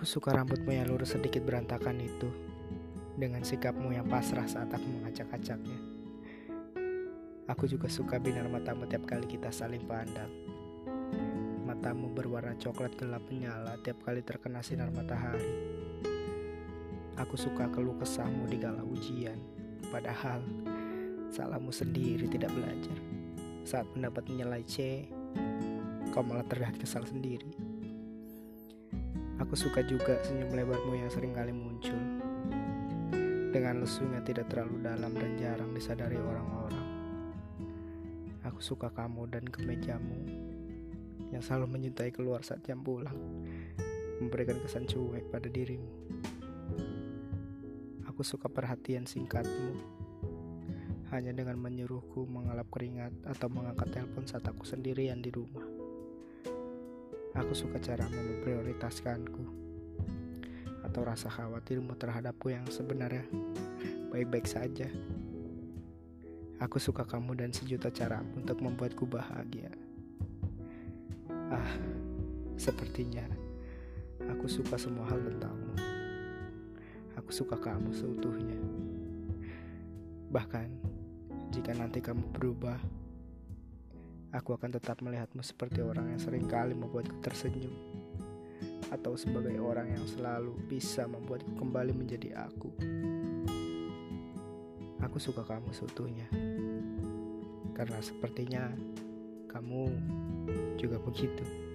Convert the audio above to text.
Aku suka rambutmu yang lurus sedikit berantakan itu, dengan sikapmu yang pasrah saat aku mengacak-acaknya. Aku juga suka binar matamu tiap kali kita saling pandang. Matamu berwarna coklat gelap menyala tiap kali terkena sinar matahari. Aku suka keluh kesahmu di kala ujian, padahal salahmu sendiri tidak belajar. Saat mendapat nilai C, kau malah terlihat kesal sendiri. Aku suka juga senyum lebarmu yang sering kali muncul, dengan lesunya tidak terlalu dalam dan jarang disadari orang-orang. Aku suka kamu dan kemejamu yang selalu menyuntai keluar saat jam pulang, memberikan kesan cuek pada dirimu. Aku suka perhatian singkatmu, hanya dengan menyuruhku mengelap keringat atau mengangkat telepon saat aku sendirian di rumah. Aku suka cara memprioritaskanku atau rasa khawatirmu terhadapku yang sebenarnya baik-baik saja. Aku suka kamu dan sejuta cara untuk membuatku bahagia. Sepertinya aku suka semua hal tentangmu. Aku suka kamu seutuhnya. Bahkan jika nanti kamu berubah, aku akan tetap melihatmu seperti orang yang seringkali membuatku tersenyum, atau sebagai orang yang selalu bisa membuatku kembali menjadi aku. Aku suka kamu seutuhnya, karena sepertinya kamu juga begitu.